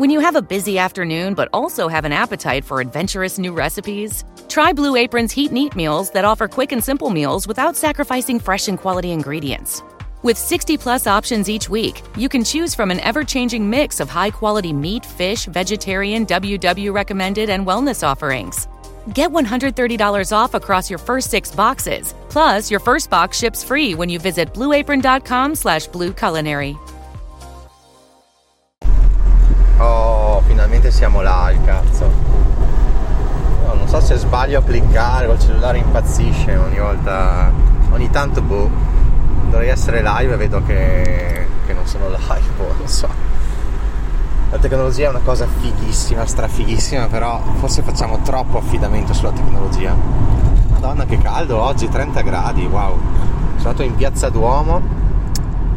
When you have a busy afternoon but also have an appetite for adventurous new recipes, try Blue Apron's Heat and Eat meals that offer quick and simple meals without sacrificing fresh and quality ingredients. With 60-plus options each week, you can choose from an ever-changing mix of high-quality meat, fish, vegetarian, WW-recommended, and wellness offerings. Get $130 off across your first 6 boxes. Plus, your first box ships free when you visit blueapron.com/blueculinary. Oh, finalmente siamo là, il cazzo. No, non so se sbaglio a cliccare o il cellulare impazzisce ogni volta. Ogni tanto, dovrei essere live e vedo che non sono live, non so. La tecnologia è una cosa fighissima, strafighissima, però forse facciamo troppo affidamento sulla tecnologia. Madonna, che caldo oggi, 30 gradi, wow. Sono andato in Piazza Duomo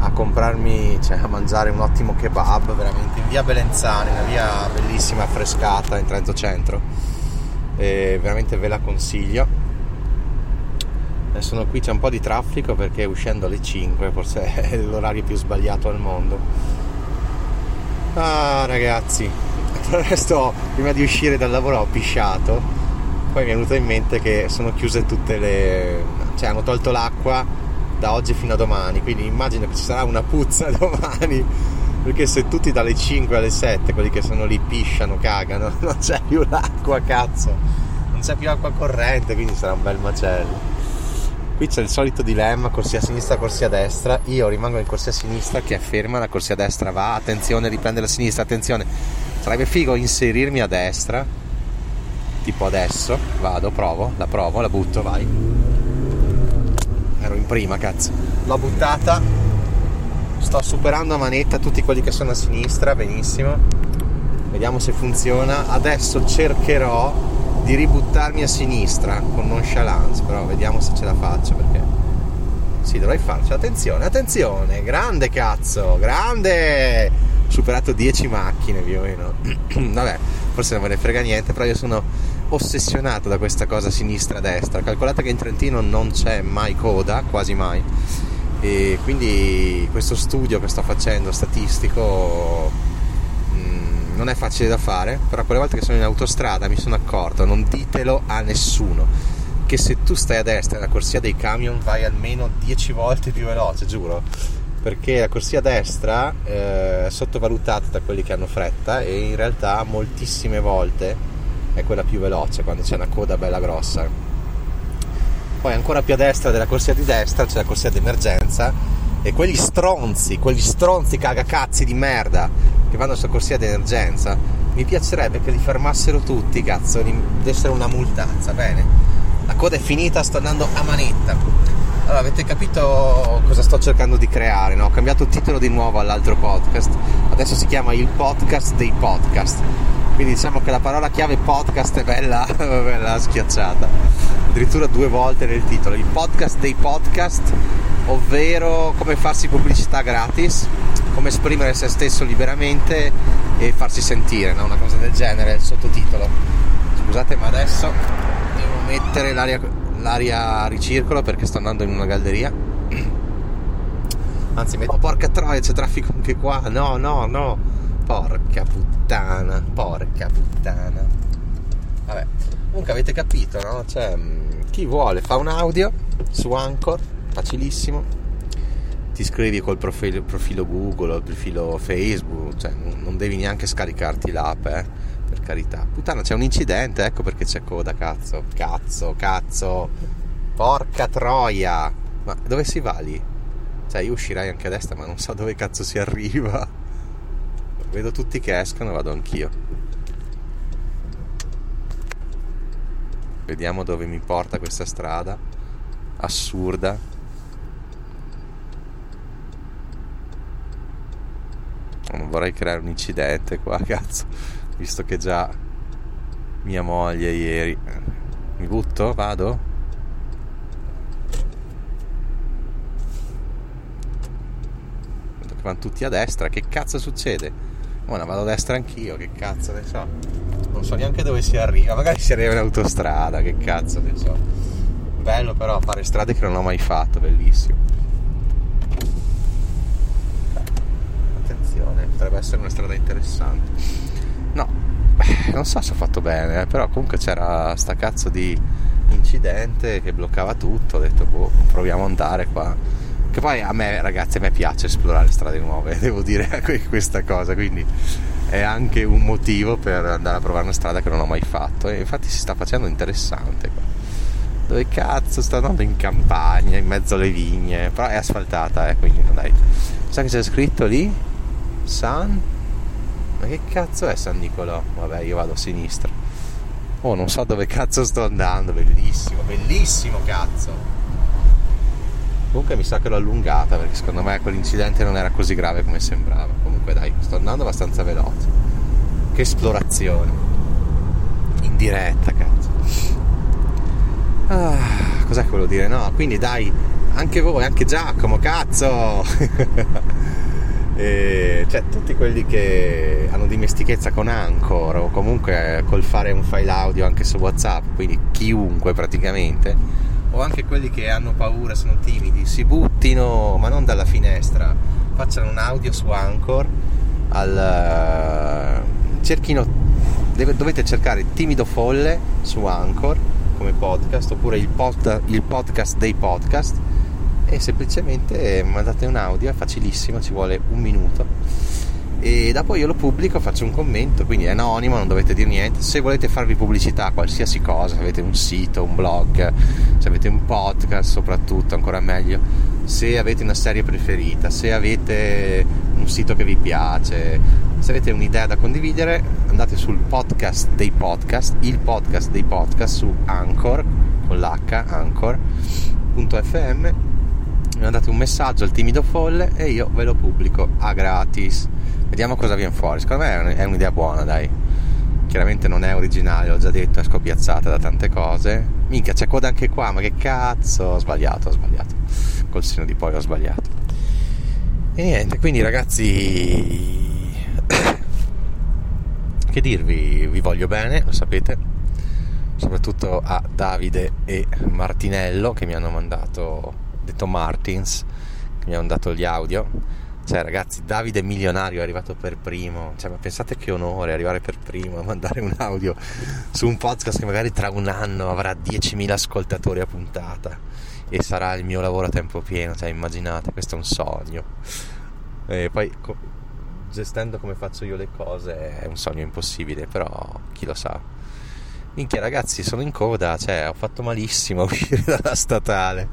a comprarmi, a mangiare un ottimo kebab, veramente, in via Belenzani, una via bellissima, affrescata, in Trento Centro. E veramente ve la consiglio. Sono qui, c'è un po' di traffico perché uscendo alle 5 forse è l'orario più sbagliato al mondo. Ah, ragazzi, tra l'altro prima di uscire dal lavoro ho pisciato, poi mi è venuto in mente che sono chiuse tutte le... hanno tolto l'acqua da oggi fino a domani, quindi immagino che ci sarà una puzza domani, perché se tutti dalle 5 alle 7 quelli che sono lì pisciano, cagano, non c'è più l'acqua, cazzo, non c'è più acqua corrente, quindi sarà un bel macello. Qui c'è il solito dilemma, corsia a sinistra, corsia a destra. Io rimango nel corsia a sinistra, che è ferma, la corsia a destra va, attenzione, riprende la sinistra, attenzione. Sarebbe figo inserirmi a destra, tipo adesso, vado, provo, la butto, vai. Ero in prima, cazzo. L'ho buttata, sto superando a manetta tutti quelli che sono a sinistra, benissimo. Vediamo se funziona. Adesso cercherò di ributtarmi a sinistra con nonchalance, però vediamo se ce la faccio, perché sì, dovrei farcela. Attenzione, grande, cazzo, grande, ho superato 10 macchine più o meno. Vabbè, forse non me ne frega niente, però io sono ossessionato da questa cosa sinistra-destra. Calcolate che in Trentino non c'è mai coda, quasi mai, e quindi questo studio che sto facendo statistico non è facile da fare, però quelle volte che sono in autostrada mi sono accorto, non ditelo a nessuno, che se tu stai a destra nella corsia dei camion vai almeno 10 volte più veloce, giuro, perché la corsia a destra è sottovalutata da quelli che hanno fretta, e in realtà moltissime volte è quella più veloce quando c'è una coda bella grossa. Poi ancora più a destra della corsia di destra c'è la corsia d'emergenza, e quegli stronzi cagacazzi di merda che vanno sulla corsia d'emergenza, mi piacerebbe che li fermassero tutti, cazzo, dessero una multazza. Bene, la coda è finita, sto andando a manetta. Allora, avete capito cosa sto cercando di creare, no? Ho cambiato titolo di nuovo all'altro podcast, adesso si chiama il podcast dei podcast, quindi diciamo che la parola chiave podcast è bella schiacciata, addirittura 2 volte nel titolo, il podcast dei podcast, ovvero come farsi pubblicità gratis, come esprimere se stesso liberamente e farsi sentire, no? Una cosa del genere, il sottotitolo. Scusate, ma adesso devo mettere l'aria a ricircolo perché sto andando in una galleria. Anzi, porca troia, c'è traffico anche qua. No. Porca puttana. Vabbè, comunque avete capito, no? Chi vuole fa un audio su Anchor, facilissimo, ti iscrivi col profilo Google o il profilo Facebook, non devi neanche scaricarti l'app, per carità. Puttana, c'è un incidente, ecco perché c'è coda, cazzo, porca troia, ma dove si va lì? Io uscirei anche a destra, ma non so dove cazzo si arriva, vedo tutti che escono, vado anch'io, vediamo dove mi porta questa strada assurda. Non vorrei creare un incidente qua, cazzo, visto che già mia moglie ieri. Mi butto? Vado? Vedo che vanno tutti a destra, che cazzo succede? Buona, vado a destra anch'io, che cazzo ne so. Non so neanche dove si arriva, magari si arriva in autostrada, che cazzo ne so. Bello però fare strade che non ho mai fatto, bellissimo. potrebbe essere una strada interessante. No, non so se ho fatto bene, però comunque c'era sta cazzo di incidente che bloccava tutto. Ho detto boh, proviamo ad andare qua, che poi a me, ragazzi, a me piace esplorare strade nuove, devo dire questa cosa, quindi è anche un motivo per andare a provare una strada che non ho mai fatto, e infatti si sta facendo interessante qua. Dove cazzo sta andando? In campagna, in mezzo alle vigne, però è asfaltata, quindi dai. Sai che c'è scritto lì? San? Ma che cazzo è San Nicolò? Vabbè, io vado a sinistra. Oh, non so dove cazzo sto andando, bellissimo, bellissimo cazzo. Comunque mi sa che l'ho allungata, perché secondo me quell'incidente non era così grave come sembrava. Comunque dai, sto andando abbastanza veloce. Che esplorazione. In diretta, cazzo. Ah, cos'è che volevo dire? No, quindi dai, anche voi, anche Giacomo, cazzo! E, cioè, tutti quelli che hanno dimestichezza con Anchor o comunque col fare un file audio anche su WhatsApp, quindi chiunque praticamente, o anche quelli che hanno paura, sono timidi, si buttino, ma non dalla finestra, facciano un audio su Anchor, dovete cercare Timido Folle su Anchor come podcast, oppure il podcast dei podcast, e semplicemente mandate un audio, è facilissimo, ci vuole un minuto e dopo io lo pubblico, faccio un commento, quindi è anonimo, non dovete dire niente. Se volete farvi pubblicità, qualsiasi cosa, se avete un sito, un blog, se avete un podcast, soprattutto ancora meglio, se avete una serie preferita, se avete un sito che vi piace, se avete un'idea da condividere, andate sul podcast dei podcast, il podcast dei podcast, su Anchor con l'H, Anchor.fm, mandate un messaggio al Timido Folle e io ve lo pubblico a gratis. Vediamo cosa viene fuori. Secondo me è un'idea buona, dai. Chiaramente non è originale, ho già detto, è scopiazzata da tante cose. Minchia, c'è coda anche qua, ma che cazzo, ho sbagliato. Col seno di poi ho sbagliato. E niente, quindi ragazzi, che dirvi, vi voglio bene, lo sapete, soprattutto a Davide e Martinello che mi hanno mandato, detto Martins, che mi hanno mandato gli audio. Cioè ragazzi, Davide milionario è arrivato per primo, cioè ma pensate che onore arrivare per primo a mandare un audio su un podcast che magari tra un anno avrà 10.000 ascoltatori a puntata e sarà il mio lavoro a tempo pieno, cioè immaginate, questo è un sogno. E poi gestendo come faccio io le cose è un sogno impossibile, però chi lo sa. Minchia ragazzi, sono in coda, cioè ho fatto malissimo a uscire dalla statale.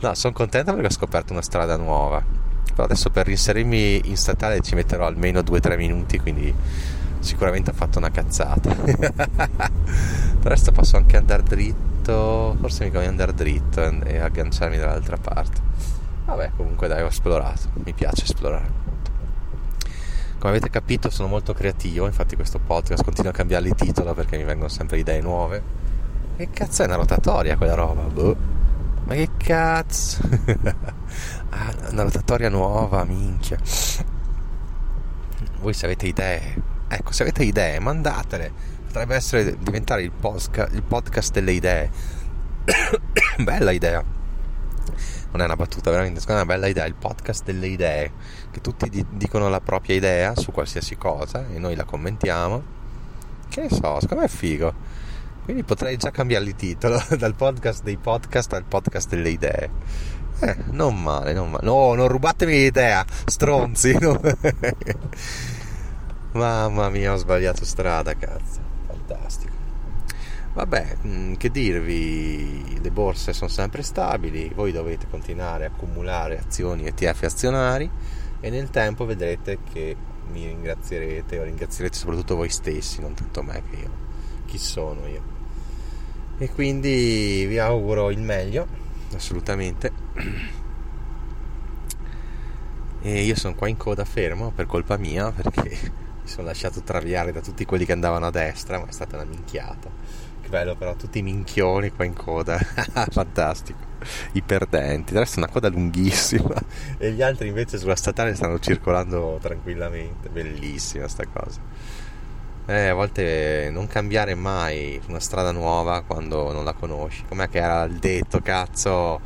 No, sono contento perché ho scoperto una strada nuova, però adesso per inserirmi in statale ci metterò almeno 2-3 minuti, quindi sicuramente ho fatto una cazzata. Del resto posso anche andare dritto, forse mi conviene andare dritto e agganciarmi dall'altra parte. Vabbè, comunque dai, ho esplorato, mi piace esplorare. Come avete capito sono molto creativo, infatti questo podcast continua a cambiare il titolo perché mi vengono sempre idee nuove. Che cazzo è una rotatoria quella roba? Boh. Ma che cazzo? Ah, una rotatoria nuova, minchia. Voi se avete idee, ecco, se avete idee mandatele, potrebbe essere, diventare il podcast delle idee. Bella idea. Non è una battuta, veramente, secondo me è una bella idea, il podcast delle idee, che tutti dicono la propria idea su qualsiasi cosa e noi la commentiamo, che ne so, secondo me è figo, quindi potrei già cambiare il titolo dal podcast dei podcast al podcast delle idee. Non male. No, non rubatemi l'idea, stronzi, no. Mamma mia, ho sbagliato strada, cazzo, fantastico. Vabbè, che dirvi, le borse sono sempre stabili, voi dovete continuare a accumulare azioni ETF azionari e nel tempo vedrete che mi ringrazierete, o ringrazierete soprattutto voi stessi, non tanto me, che io, chi sono io. E quindi vi auguro il meglio, assolutamente. E io sono qua in coda fermo per colpa mia, perché mi sono lasciato traviare da tutti quelli che andavano a destra, ma è stata una minchiata. Che bello però, tutti i minchioni qua in coda. Fantastico, i perdenti. Del resto è una coda lunghissima e gli altri invece sulla statale stanno circolando tranquillamente. Bellissima sta cosa. A volte non cambiare mai una strada nuova quando non la conosci. Com'è che era il detto, cazzo?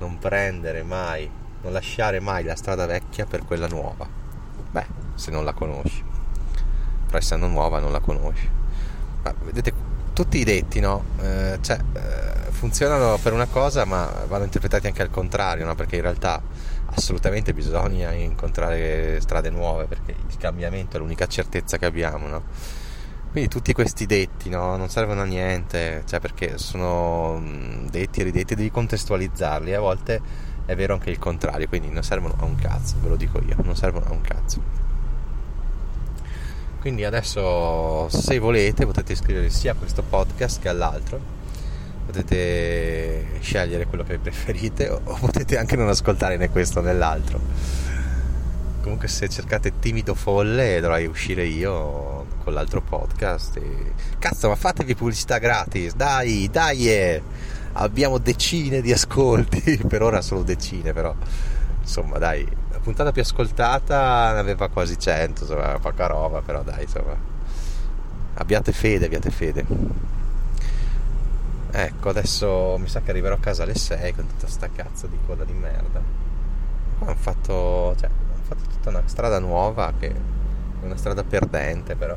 Non prendere mai, non lasciare mai la strada vecchia per quella nuova. Beh, se non la conosci, però essendo nuova non la conosci. Ma vedete, tutti i detti, no? Funzionano per una cosa, ma vanno interpretati anche al contrario, no? Perché in realtà assolutamente bisogna incontrare strade nuove, perché il cambiamento è l'unica certezza che abbiamo, no? Quindi tutti questi detti, no, non servono a niente, cioè, perché sono detti e ridetti, devi contestualizzarli, e a volte è vero anche il contrario, quindi non servono a un cazzo, ve lo dico io, non servono a un cazzo. Quindi adesso, se volete, potete iscrivervi sia a questo podcast che all'altro, potete scegliere quello che preferite, o potete anche non ascoltare né questo né l'altro. Comunque, se cercate Timido Folle, dovrai uscire io con l'altro podcast e... Cazzo, ma fatevi pubblicità gratis, dai abbiamo decine di ascolti, per ora solo decine, però insomma dai, la puntata più ascoltata ne aveva quasi 100, insomma poca roba, però dai, insomma abbiate fede. Ecco, adesso mi sa che arriverò a casa alle 6 con tutta sta cazzo di coda di merda. Qua hanno fatto tutta una strada nuova che è una strada perdente, però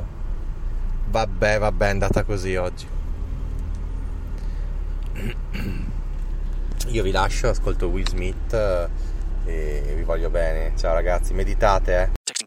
vabbè è andata così oggi. Io vi lascio, ascolto Will Smith e vi voglio bene. Ciao ragazzi, meditate. Texting